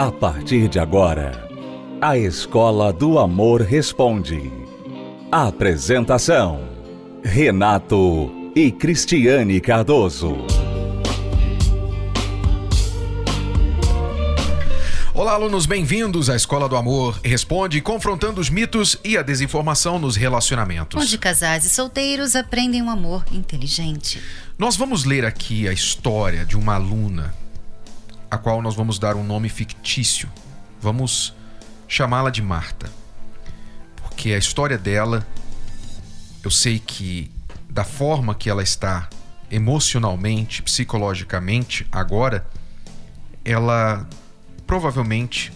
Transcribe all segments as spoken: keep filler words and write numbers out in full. A partir de agora, a Escola do Amor Responde. Apresentação: Renato e Cristiane Cardoso. Olá, alunos, bem-vindos à Escola do Amor Responde, confrontando os mitos e a desinformação nos relacionamentos, onde casais e solteiros aprendem um amor inteligente. Nós vamos ler aqui a história de uma aluna, a qual nós vamos dar um nome fictício. Vamos chamá-la de Marta, porque a história dela, eu sei que da forma que ela está emocionalmente, psicologicamente agora, ela provavelmente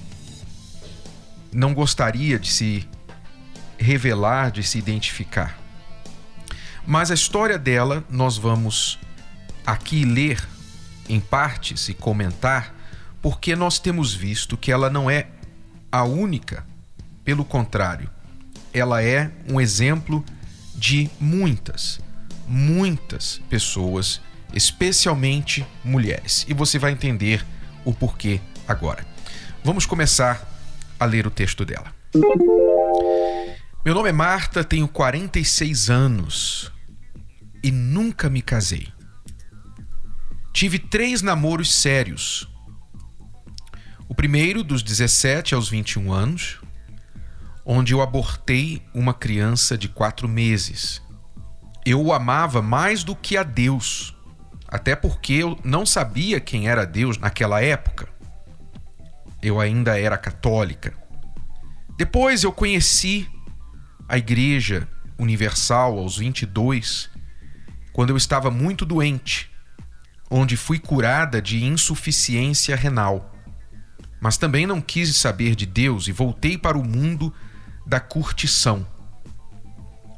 não gostaria de se revelar, de se identificar. Mas a história dela nós vamos aqui ler em partes e comentar, porque nós temos visto que ela não é a única, pelo contrário, ela é um exemplo de muitas, muitas pessoas, especialmente mulheres. E você vai entender o porquê agora. Vamos começar a ler o texto dela. Meu nome é Marta, tenho quarenta e seis anos e nunca me casei. Tive três namoros sérios. O primeiro dos dezessete aos vinte e um anos, onde eu abortei uma criança de quatro meses. Eu o amava mais do que a Deus, até porque eu não sabia quem era Deus naquela época. Eu ainda era católica. Depois eu conheci a Igreja Universal aos vinte e dois, quando eu estava muito doente, onde fui curada de insuficiência renal. Mas também não quis saber de Deus e voltei para o mundo da curtição,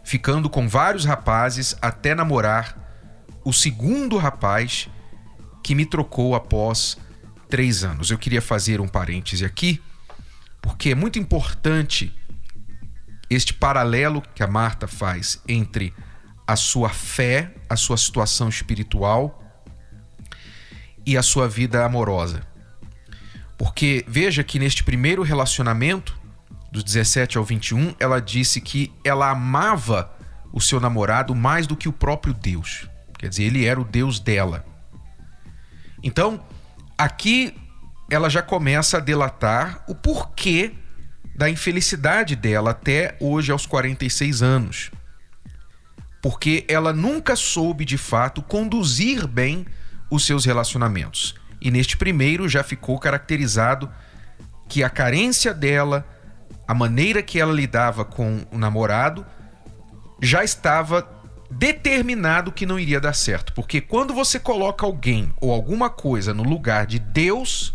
ficando com vários rapazes até namorar o segundo rapaz, que me trocou após três anos. Eu queria fazer um parêntese aqui, porque é muito importante este paralelo que a Marta faz entre a sua fé, a sua situação espiritual e a sua vida amorosa. Porque veja que neste primeiro relacionamento, dos dezessete ao vinte e um, ela disse que ela amava o seu namorado mais do que o próprio Deus. Quer dizer, ele era o Deus dela. Então, aqui ela já começa a delatar o porquê da infelicidade dela até hoje aos quarenta e seis anos. Porque ela nunca soube de fato conduzir bem os seus relacionamentos. E neste primeiro já ficou caracterizado que a carência dela, a maneira que ela lidava com o namorado, já estava determinado que não iria dar certo. Porque quando você coloca alguém ou alguma coisa no lugar de Deus,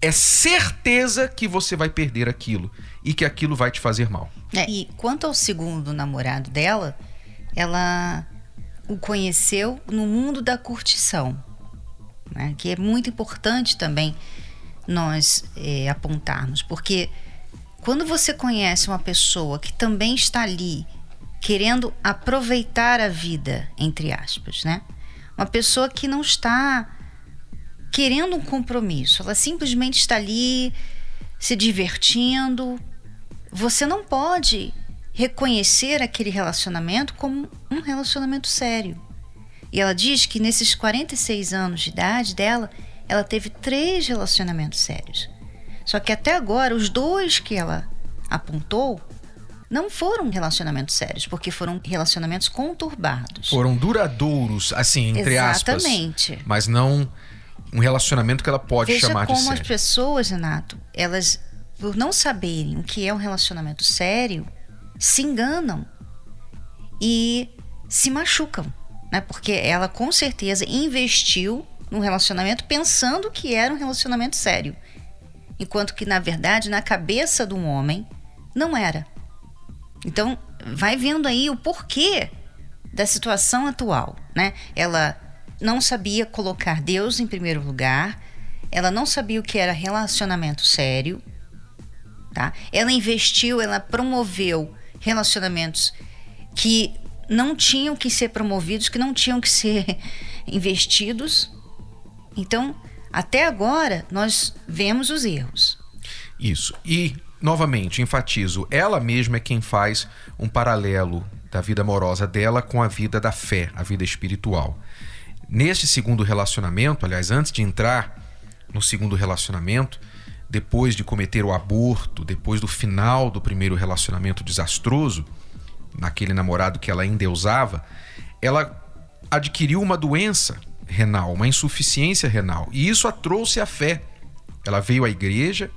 é certeza que você vai perder aquilo e que aquilo vai te fazer mal. É, e quanto ao segundo namorado dela, ela o conheceu no mundo da curtição, né? Que é muito importante também nós é, apontarmos, porque quando você conhece uma pessoa que também está ali querendo aproveitar a vida, entre aspas, né? Uma pessoa que não está querendo um compromisso, ela simplesmente está ali se divertindo. Você não pode reconhecer aquele relacionamento como um relacionamento sério. E ela diz que nesses quarenta e seis anos de idade dela, ela teve três relacionamentos sérios. Só que até agora, os dois que ela apontou não foram relacionamentos sérios, porque foram relacionamentos conturbados. Foram duradouros, assim, entre aspas. Exatamente. Mas não um relacionamento que ela pode chamar de sério. Veja como as pessoas, Renato, elas, por não saberem o que é um relacionamento sério, se enganam e se machucam, né? Porque ela, com certeza, investiu no relacionamento pensando que era um relacionamento sério. Enquanto que, na verdade, na cabeça de um homem, não era. Então, vai vendo aí o porquê da situação atual, né? Ela não sabia colocar Deus em primeiro lugar, ela não sabia o que era relacionamento sério, tá? Ela investiu, ela promoveu relacionamentos que não tinham que ser promovidos, que não tinham que ser investidos. Então, Até agora, nós vemos os erros. Isso. E, novamente, enfatizo, ela mesma é quem faz um paralelo da vida amorosa dela com a vida da fé, a vida espiritual. Neste segundo relacionamento, aliás, antes de entrar no segundo relacionamento, depois de cometer o aborto, depois do final do primeiro relacionamento desastroso, naquele namorado que ela endeusava, ela adquiriu uma doença renal, uma insuficiência renal, e isso a trouxe à fé. Ela veio à igreja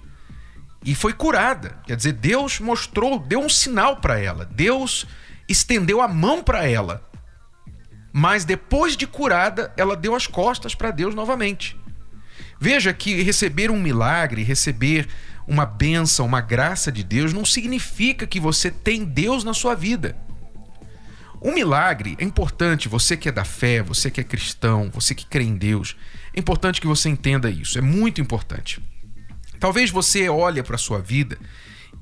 e foi curada. Quer dizer, Deus mostrou, deu um sinal para ela, Deus estendeu a mão para ela, mas depois de curada, ela deu as costas para Deus novamente. Veja que receber um milagre, receber uma bênção, uma graça de Deus, não significa que você tem Deus na sua vida. Um milagre é importante, você que é da fé, você que é cristão, você que crê em Deus, é importante que você entenda isso, é muito importante. Talvez você olhe para a sua vida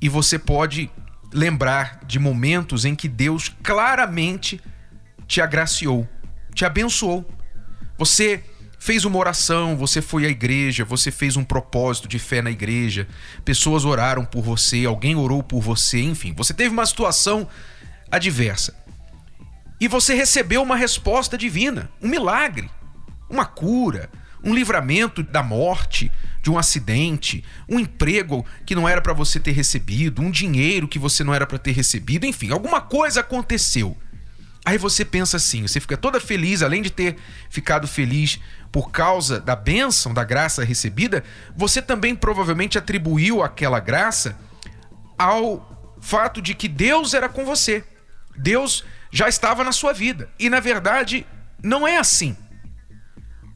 e você pode lembrar de momentos em que Deus claramente te agraciou, te abençoou. Você fez uma oração, você foi à igreja, você fez um propósito de fé na igreja, pessoas oraram por você, alguém orou por você, enfim, você teve uma situação adversa. E você recebeu uma resposta divina, um milagre, uma cura, um livramento da morte, de um acidente, um emprego que não era para você ter recebido, um dinheiro que você não era para ter recebido, enfim, alguma coisa aconteceu. Aí você pensa assim, você fica toda feliz, além de ter ficado feliz por causa da bênção, da graça recebida, você também provavelmente atribuiu aquela graça ao fato de que Deus era com você. Deus já estava na sua vida. E, na verdade, não é assim.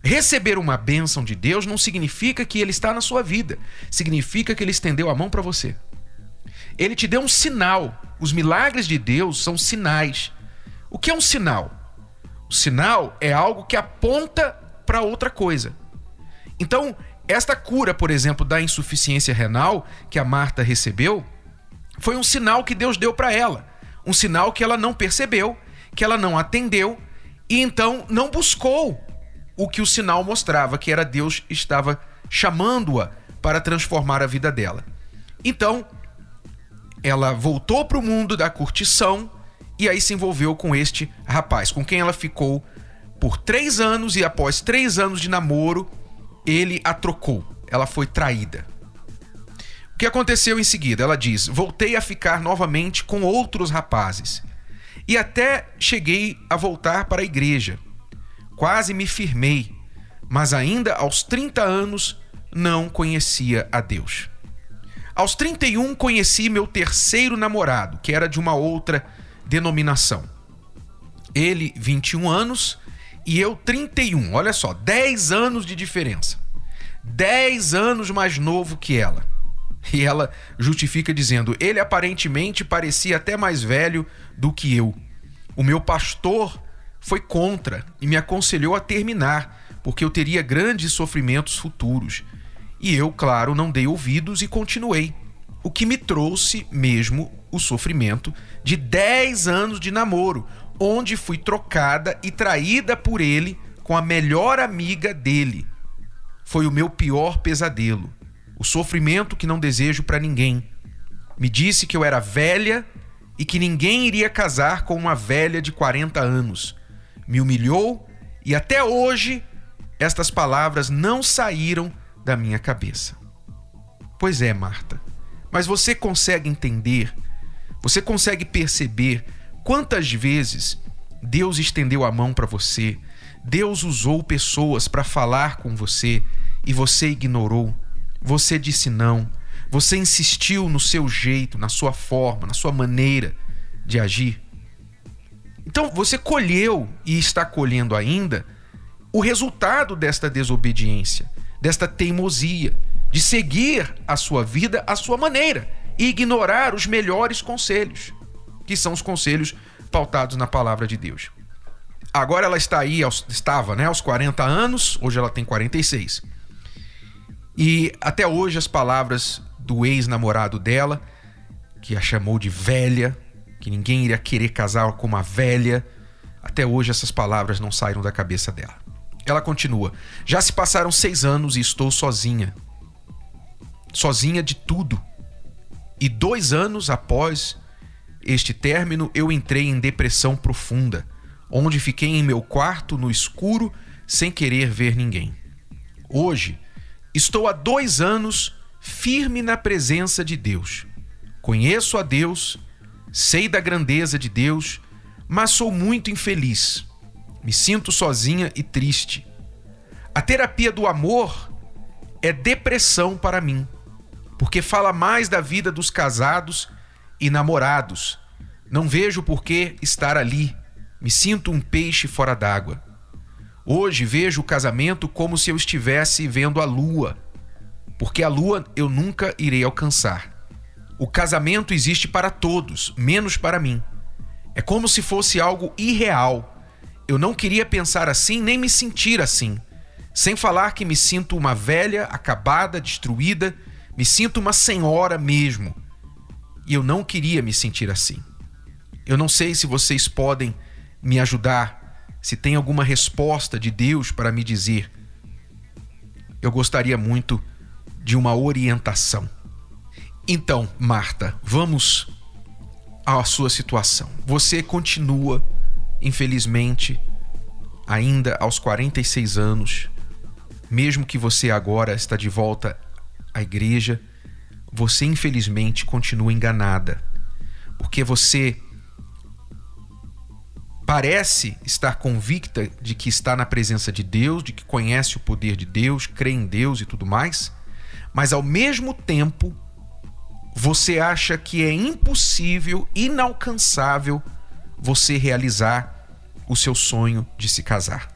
Receber uma bênção de Deus não significa que Ele está na sua vida. Significa que Ele estendeu a mão para você. Ele te deu um sinal. Os milagres de Deus são sinais. O que é um sinal? O sinal é algo que aponta para outra coisa. Então, esta cura, por exemplo, da insuficiência renal que a Marta recebeu, foi um sinal que Deus deu para ela. Um sinal que ela não percebeu, que ela não atendeu e então não buscou o que o sinal mostrava, que era Deus estava chamando-a para transformar a vida dela. Então, ela voltou para o mundo da curtição e aí se envolveu com este rapaz, com quem ela ficou por três anos e após três anos de namoro, ele a trocou, ela foi traída. O que aconteceu em seguida? Ela diz, voltei a ficar novamente com outros rapazes e até cheguei a voltar para a igreja. Quase me firmei, mas ainda aos trinta anos não conhecia a Deus. Aos trinta e um conheci meu terceiro namorado, que era de uma outra denominação. Ele, vinte e um anos e eu, trinta e um. Olha só, dez anos de diferença. dez anos mais novo que ela. E ela justifica dizendo, ele aparentemente parecia até mais velho do que eu. O meu pastor foi contra e me aconselhou a terminar, porque eu teria grandes sofrimentos futuros. E eu, claro, não dei ouvidos e continuei, o que me trouxe mesmo o sofrimento de dez anos de namoro, onde fui trocada e traída por ele com a melhor amiga dele. Foi o meu pior pesadelo. O sofrimento que não desejo para ninguém. Me disse que eu era velha e que ninguém iria casar com uma velha de quarenta anos. Me humilhou e até hoje estas palavras não saíram da minha cabeça. Pois é, Marta, mas você consegue entender, você consegue perceber quantas vezes Deus estendeu a mão para você, Deus usou pessoas para falar com você e você ignorou. Você disse não, você insistiu no seu jeito, na sua forma, na sua maneira de agir. Então você colheu e está colhendo ainda o resultado desta desobediência, desta teimosia, de seguir a sua vida à sua maneira e ignorar os melhores conselhos, que são os conselhos pautados na palavra de Deus. Agora ela está aí, estava, né, aos quarenta anos, hoje ela tem quarenta e seis. E até hoje as palavras do ex-namorado dela, que a chamou de velha, que ninguém iria querer casar com uma velha, até hoje essas palavras não saíram da cabeça dela. Ela continua. Já se passaram seis anos e estou sozinha. Sozinha de tudo. E dois anos após este término, eu entrei em depressão profunda, onde fiquei em meu quarto, no escuro, sem querer ver ninguém. Hoje, estou há dois anos firme na presença de Deus. Conheço a Deus, sei da grandeza de Deus, mas sou muito infeliz. Me sinto sozinha e triste. A terapia do amor é depressão para mim, porque fala mais da vida dos casados e namorados. Não vejo por que estar ali. Me sinto um peixe fora d'água. Hoje vejo o casamento como se eu estivesse vendo a lua, porque a lua eu nunca irei alcançar. O casamento existe para todos, menos para mim. É como se fosse algo irreal. Eu não queria pensar assim, nem me sentir assim. Sem falar que me sinto uma velha, acabada, destruída. Me sinto uma senhora mesmo. E eu não queria me sentir assim. Eu não sei se vocês podem me ajudar, se tem alguma resposta de Deus para me dizer. Eu gostaria muito de uma orientação. Então, Marta, vamos à sua situação. Você continua, infelizmente, ainda aos quarenta e seis anos, mesmo que você agora está de volta à igreja, você infelizmente continua enganada, porque você parece estar convicta de que está na presença de Deus, de que conhece o poder de Deus, crê em Deus e tudo mais, mas ao mesmo tempo você acha que é impossível, inalcançável você realizar o seu sonho de se casar.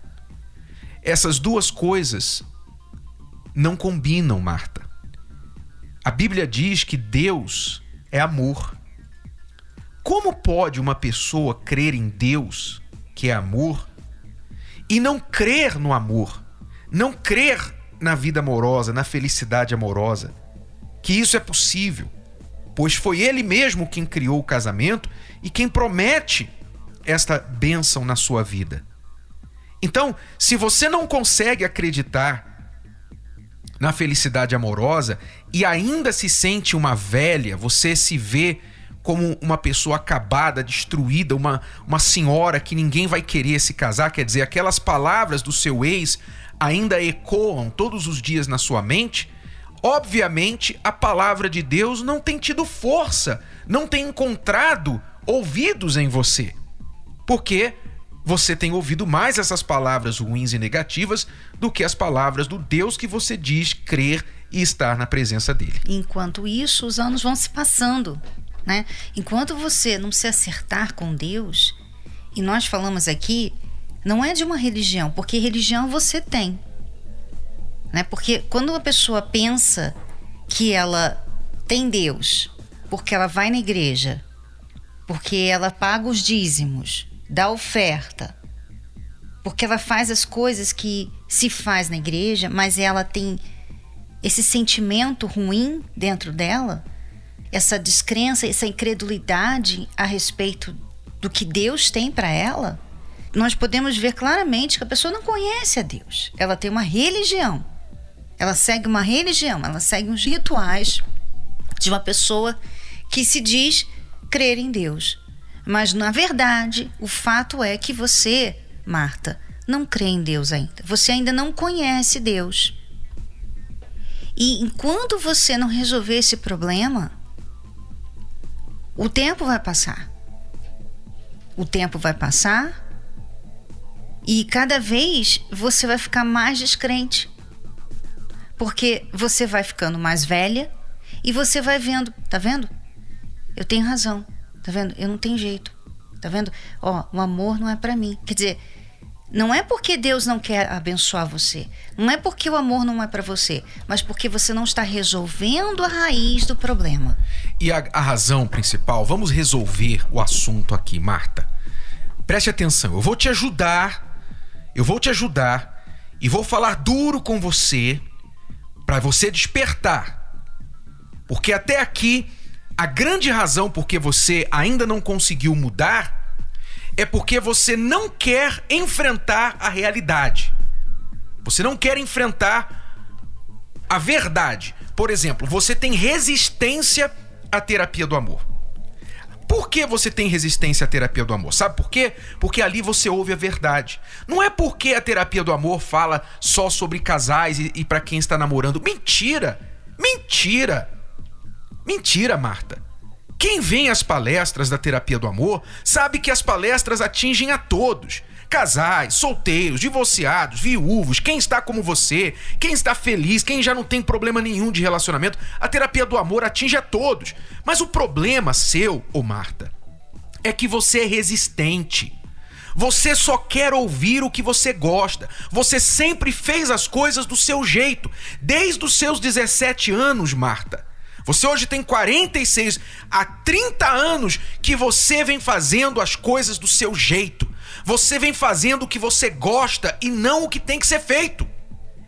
Essas duas coisas não combinam, Marta. A Bíblia diz que Deus é amor. Como pode uma pessoa crer em Deus, que é amor, e não crer no amor, não crer na vida amorosa, na felicidade amorosa, que isso é possível? Pois foi ele mesmo quem criou o casamento e quem promete esta bênção na sua vida. Então, se você não consegue acreditar na felicidade amorosa e ainda se sente uma velha, você se vê como uma pessoa acabada, destruída, uma, uma senhora que ninguém vai querer se casar, quer dizer, aquelas palavras do seu ex ainda ecoam todos os dias na sua mente, obviamente a palavra de Deus não tem tido força, não tem encontrado ouvidos em você. Porque você tem ouvido mais essas palavras ruins e negativas do que as palavras do Deus que você diz crer e estar na presença dele. Enquanto isso, os anos vão se passando, né? Enquanto você não se acertar com Deus, e nós falamos aqui, não é de uma religião, porque religião você tem, né? Porque quando uma pessoa pensa que ela tem Deus, porque ela vai na igreja, porque ela paga os dízimos, da oferta, porque ela faz as coisas que se faz na igreja, mas ela tem esse sentimento ruim dentro dela, essa descrença, essa incredulidade a respeito do que Deus tem para ela. Nós podemos ver claramente que a pessoa não conhece a Deus. Ela tem uma religião, ela segue uma religião, ela segue uns rituais de uma pessoa que se diz crer em Deus. Mas, na verdade, o fato é que você, Marta, não crê em Deus ainda. Você ainda não conhece Deus. E enquanto você não resolver esse problema, o tempo vai passar. O tempo vai passar e cada vez você vai ficar mais descrente. Porque você vai ficando mais velha e você vai vendo, tá vendo? Eu tenho razão. Tá vendo? Eu não tenho jeito. Tá vendo? Ó, o amor não é pra mim. Quer dizer, não é porque Deus não quer abençoar você. Não é porque o amor não é pra você. Mas porque você não está resolvendo a raiz do problema. E a, a razão principal, vamos resolver o assunto aqui, Marta. Preste atenção, eu vou te ajudar. Eu vou te ajudar. E vou falar duro com você pra você despertar. Porque até aqui, a grande razão por que você ainda não conseguiu mudar é porque você não quer enfrentar a realidade. Você não quer enfrentar a verdade. Por exemplo, você tem resistência à terapia do amor. Por que você tem resistência à terapia do amor? Sabe por quê? Porque ali você ouve a verdade. Não é porque a terapia do amor fala só sobre casais e, e pra quem está namorando. Mentira! Mentira! Mentira, Marta. Quem vem às palestras da terapia do amor sabe que as palestras atingem a todos. Casais, solteiros, divorciados, viúvos, quem está como você, quem está feliz, quem já não tem problema nenhum de relacionamento. A terapia do amor atinge a todos. Mas o problema seu, ô Marta, é que você é resistente. Você só quer ouvir o que você gosta. Você sempre fez as coisas do seu jeito. Desde os seus dezessete anos, Marta. Você hoje tem quarenta e seis. Há trinta anos que você vem fazendo as coisas do seu jeito. Você vem fazendo o que você gosta e não o que tem que ser feito.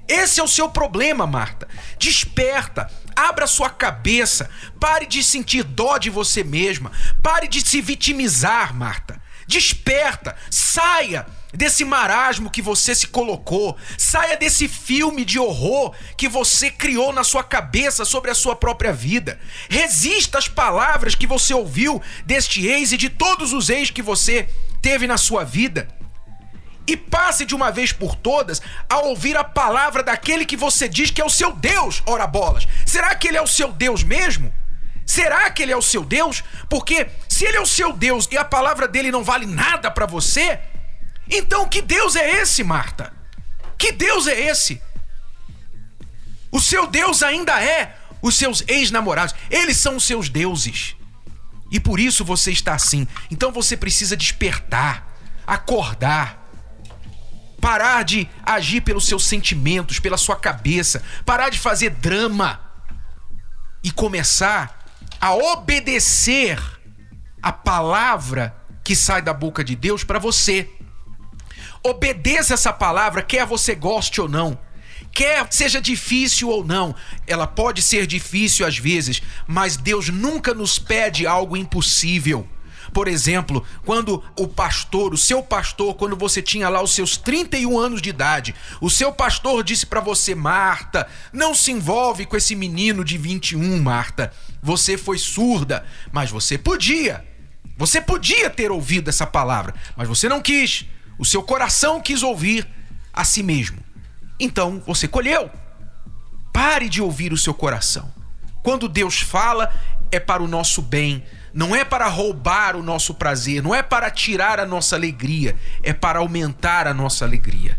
Esse é o seu problema, Marta. Desperta, abra sua cabeça, pare de sentir dó de você mesma, pare de se vitimizar, Marta. Desperta, saia desse marasmo que você se colocou, saia desse filme de horror que você criou na sua cabeça sobre a sua própria vida. Resista às palavras que você ouviu deste ex e de todos os ex que você teve na sua vida e passe de uma vez por todas a ouvir a palavra daquele que você diz que é o seu Deus, ora bolas. Será que ele é o seu Deus mesmo? Será que ele é o seu Deus? Porque se ele é o seu Deus e a palavra dele não vale nada pra você, então que Deus é esse, Marta? Que Deus é esse? O seu Deus ainda é os seus ex-namorados. Eles são os seus deuses. E por isso você está assim. Então você precisa despertar, acordar, parar de agir pelos seus sentimentos, pela sua cabeça, parar de fazer drama e começar a obedecer a palavra que sai da boca de Deus para você. Obedeça essa palavra, quer você goste ou não. Quer seja difícil ou não, ela pode ser difícil às vezes, mas Deus nunca nos pede algo impossível. Por exemplo, quando o pastor, o seu pastor, quando você tinha lá os seus trinta e um anos de idade, o seu pastor disse pra você: Marta, não se envolve com esse menino de vinte e um, Marta. Você foi surda, mas você podia. Você podia ter ouvido essa palavra, mas você não quis. O seu coração quis ouvir a si mesmo. Então você colheu. Pare de ouvir o seu coração. Quando Deus fala, é para o nosso bem. Não é para roubar o nosso prazer. Não é para tirar a nossa alegria. É para aumentar a nossa alegria.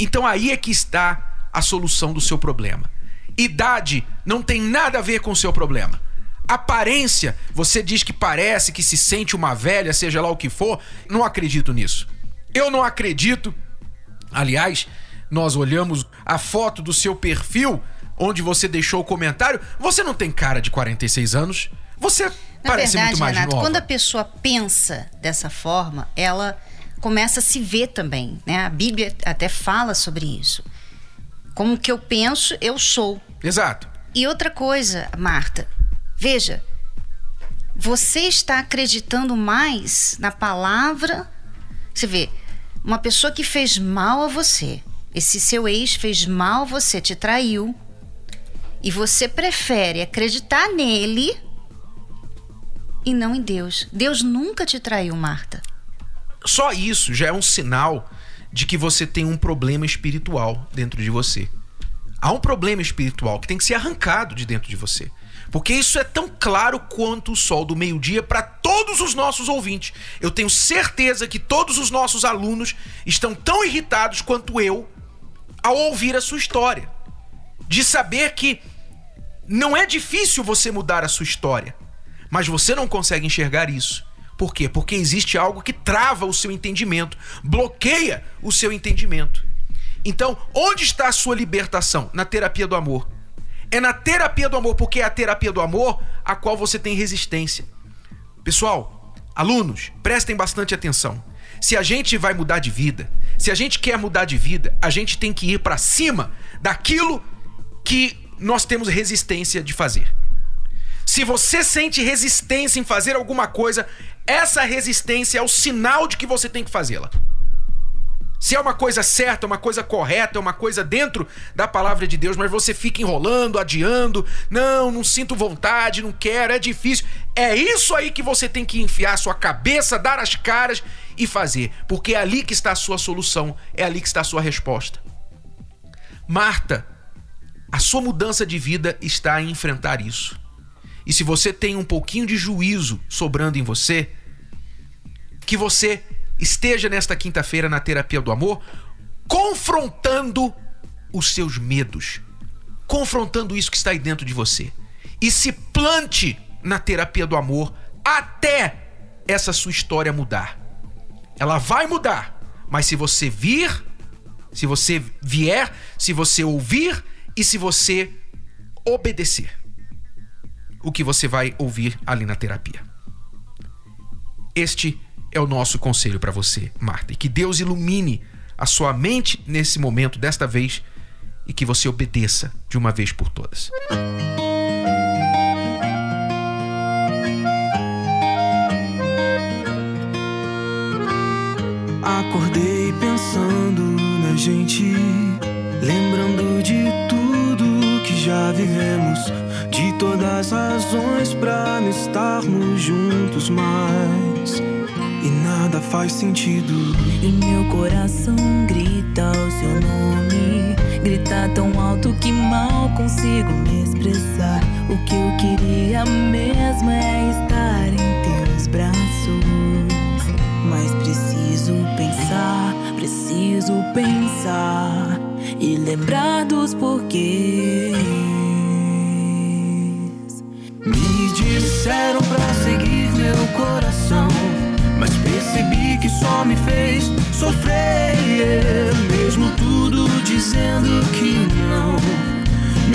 Então aí é que está a solução do seu problema. Idade não tem nada a ver com o seu problema. Aparência, você diz que parece, que se sente uma velha, seja lá o que for. Não acredito nisso. Eu não acredito. Aliás, nós olhamos a foto do seu perfil, onde você deixou o comentário. Você não tem cara de quarenta e seis anos. Você parece muito mais nova. Na verdade, Renato, quando a pessoa pensa dessa forma, ela começa a se ver também, né? A Bíblia até fala sobre isso. Como que eu penso, eu sou. Exato. E outra coisa, Marta, veja, você está acreditando mais na palavra. Você vê, uma pessoa que fez mal a você, esse seu ex fez mal, você te traiu, e você prefere acreditar nele e não em Deus. Deus nunca te traiu, Marta. Só isso já é um sinal de que você tem um problema espiritual dentro de você. Há um problema espiritual que tem que ser arrancado de dentro de você. Porque isso é tão claro quanto o sol do meio-dia para todos os nossos ouvintes. Eu tenho certeza que todos os nossos alunos estão tão irritados quanto eu ao ouvir a sua história. De saber que não é difícil você mudar a sua história, mas você não consegue enxergar isso. Por quê? Porque existe algo que trava o seu entendimento, bloqueia o seu entendimento. Então, onde está a sua libertação? Na terapia do amor. É na terapia do amor, porque é a terapia do amor a qual você tem resistência. Pessoal, alunos, prestem bastante atenção. Se a gente vai mudar de vida, se a gente quer mudar de vida, a gente tem que ir para cima daquilo que nós temos resistência de fazer. Se você sente resistência em fazer alguma coisa, essa resistência é o sinal de que você tem que fazê-la. se é uma coisa certa, uma coisa correta, uma coisa dentro da palavra de Deus, mas você fica enrolando, adiando, não, não sinto vontade, não quero, é difícil. É isso aí que você tem que enfiar a sua cabeça, dar as caras e fazer, porque é ali que está a sua solução, é ali que está a sua resposta. Marta, a sua mudança de vida está em enfrentar isso. E se você tem um pouquinho de juízo sobrando em você, que você esteja nesta quinta-feira na terapia do amor, confrontando os seus medos, confrontando isso que está aí dentro de você, e se plante na terapia do amor até essa sua história mudar. Ela vai mudar, mas se você vir, se você vier, se você ouvir e se você obedecer o que você vai ouvir ali na terapia. Este é o nosso conselho para você, Marta. E que Deus ilumine a sua mente nesse momento, desta vez, e que você obedeça de uma vez por todas. Acordei pensando na gente, lembrando de tudo que já vivemos, de todas as razões pra não estarmos juntos mais. E nada faz sentido. E meu coração grita o seu nome, grita tão alto que mal consigo me expressar. O que eu queria mesmo é estar em teus braços, mas preciso pensar, preciso pensar e lembrar dos porquês. Me disseram pra seguir meu coração, mas percebi que só me fez sofrer, mesmo tudo dizendo que não.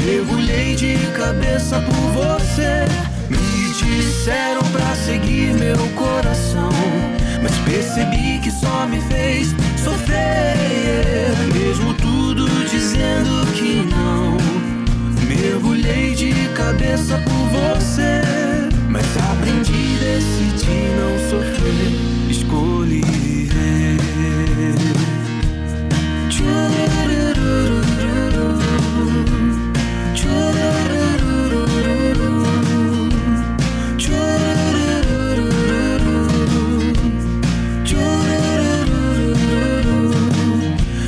Mergulhei de cabeça por você. Me disseram pra seguir meu coração, mas percebi que só me fez sofrer, mesmo tudo dizendo que não. Mergulhei de cabeça por você, mas aprendi, decidi não sofrer, escolhi viver.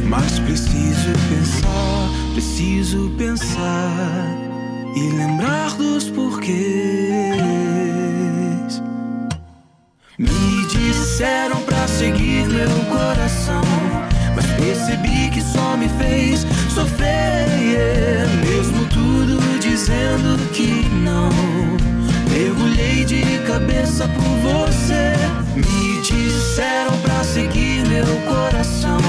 Mas preciso pensar, preciso pensar e lembrar dos porquês. Me disseram pra seguir meu coração, mas percebi que só me fez sofrer, mesmo tudo dizendo que não. Mergulhei de cabeça por você. Me disseram pra seguir meu coração,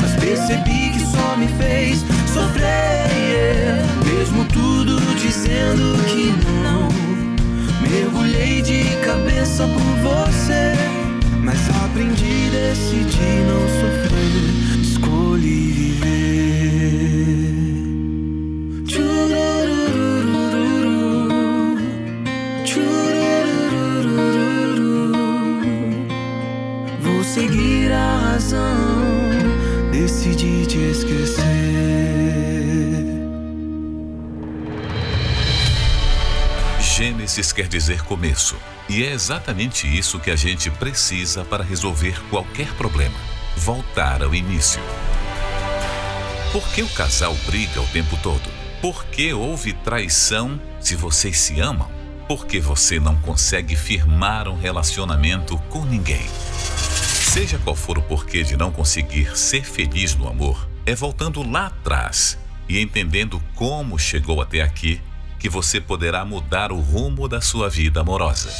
mas percebi que só me fez sofrer, mesmo tudo dizendo que não. Mergulhei de cabeça por você, mas aprendi, decidi não sofrer, escolhi viver. Vou seguir a razão, decidi te esquecer. Gênesis quer dizer começo, e é exatamente isso que a gente precisa para resolver qualquer problema: voltar ao início. Por que o casal briga o tempo todo? Por que houve traição se vocês se amam? Por que você não consegue firmar um relacionamento com ninguém? Seja qual for o porquê de não conseguir ser feliz no amor, é voltando lá atrás e entendendo como chegou até aqui que você poderá mudar o rumo da sua vida amorosa.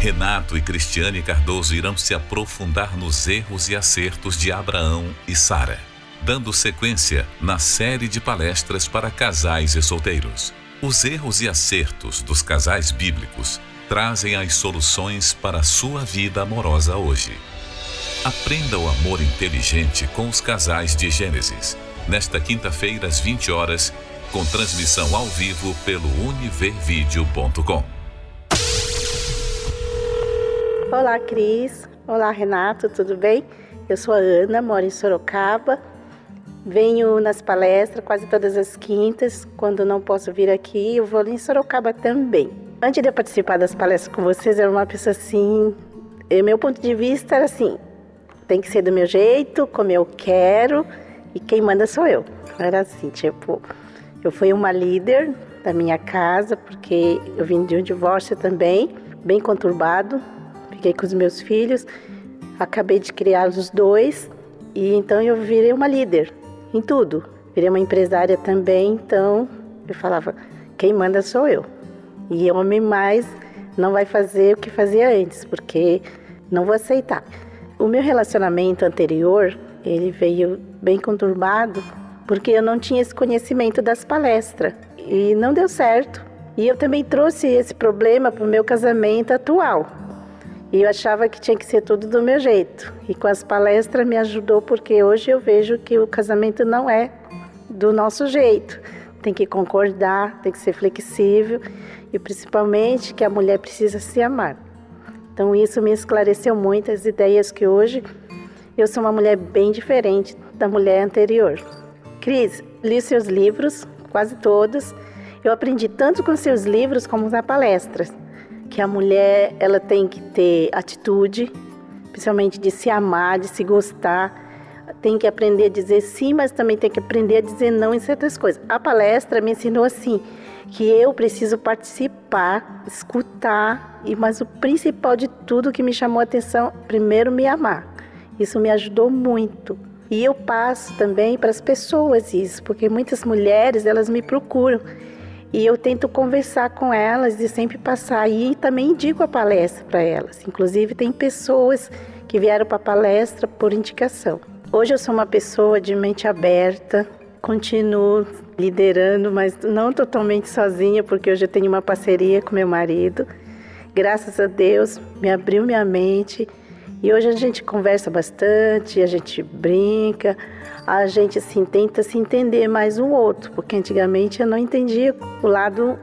Renato e Cristiane Cardoso irão se aprofundar nos erros e acertos de Abraão e Sara, dando sequência na série de palestras para casais e solteiros. Os erros e acertos dos casais bíblicos trazem as soluções para a sua vida amorosa hoje. Aprenda o amor inteligente com os casais de Gênesis, nesta quinta-feira às vinte horas, com transmissão ao vivo pelo univervideo ponto com. Olá, Cris. Olá, Renato. Tudo bem? Eu sou a Ana, moro em Sorocaba, venho nas palestras quase todas as quintas. Quando não posso vir aqui, eu vou ali em Sorocaba também. Antes de eu participar das palestras com vocês, eu era uma pessoa assim, meu ponto de vista era assim, tem que ser do meu jeito, como eu quero, e quem manda sou eu. Era assim, tipo, eu fui uma líder da minha casa, porque eu vim de um divórcio também, bem conturbado, fiquei com os meus filhos, acabei de criar os dois, e então eu virei uma líder em tudo. Virei uma empresária também, então eu falava, quem manda sou eu. E homem mais não vai fazer o que fazia antes, porque não vou aceitar. O meu relacionamento anterior, ele veio bem conturbado, porque eu não tinha esse conhecimento das palestras, e não deu certo. E eu também trouxe esse problema para o meu casamento atual. E eu achava que tinha que ser tudo do meu jeito. E com as palestras me ajudou, porque hoje eu vejo que o casamento não é do nosso jeito. Tem que concordar, tem que ser flexível e principalmente que a mulher precisa se amar. Então isso me esclareceu muito as ideias que hoje eu sou uma mulher bem diferente da mulher anterior. Cris, li seus livros, quase todos. Eu aprendi tanto com seus livros como nas palestras, que a mulher ela tem que ter atitude, principalmente de se amar, de se gostar. Tem que aprender a dizer sim, mas também tem que aprender a dizer não em certas coisas. A palestra me ensinou assim, que eu preciso participar, escutar, e mas o principal de tudo que me chamou a atenção, primeiro me amar. Isso me ajudou muito. E eu passo também para as pessoas isso, porque muitas mulheres elas me procuram. E eu tento conversar com elas e sempre passar. E também indico a palestra para elas. Inclusive, tem pessoas que vieram para a palestra por indicação. Hoje eu sou uma pessoa de mente aberta, continuo liderando, mas não totalmente sozinha, porque hoje eu tenho uma parceria com meu marido. Graças a Deus, me abriu minha mente. E hoje a gente conversa bastante, a gente brinca, a gente assim, tenta se entender mais um outro, porque antigamente eu não entendia o lado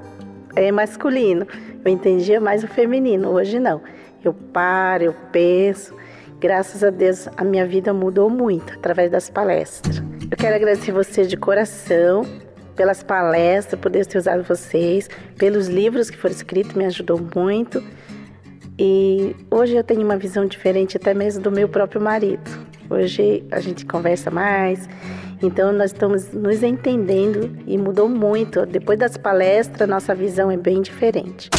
é, masculino, eu entendia mais o feminino, hoje não. Eu paro, eu penso, graças a Deus a minha vida mudou muito através das palestras. Eu quero agradecer vocês de coração pelas palestras, por Deus ter usado vocês, pelos livros que foram escritos, me ajudou muito. E hoje eu tenho uma visão diferente até mesmo do meu próprio marido. Hoje a gente conversa mais, então nós estamos nos entendendo e mudou muito. Depois das palestras, nossa visão é bem diferente.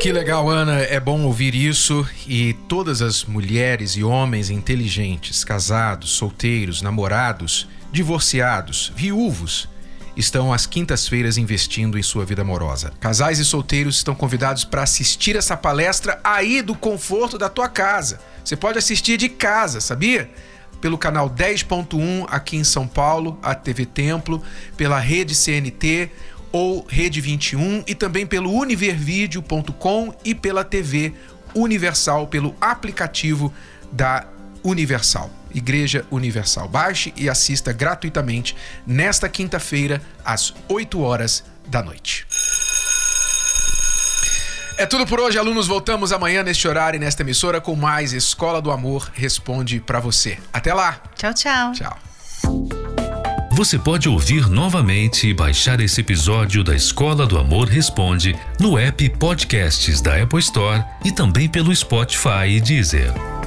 Que legal, Ana. É bom ouvir isso. E todas as mulheres e homens inteligentes, casados, solteiros, namorados, divorciados, viúvos, estão às quintas-feiras investindo em sua vida amorosa. Casais e solteiros estão convidados para assistir essa palestra aí do conforto da tua casa. Você pode assistir de casa, sabia? Pelo canal dez ponto um aqui em São Paulo, a T V Templo, pela Rede C N T ou Rede vinte e um e também pelo univervideo ponto com e pela T V Universal, pelo aplicativo da Universal. Igreja Universal. Baixe e assista gratuitamente nesta quinta-feira, às oito horas da noite. É tudo por hoje, alunos. Voltamos amanhã neste horário e nesta emissora com mais Escola do Amor Responde para você. Até lá. Tchau, tchau. Tchau. Você pode ouvir novamente e baixar esse episódio da Escola do Amor Responde no app Podcasts da Apple Store e também pelo Spotify e Deezer.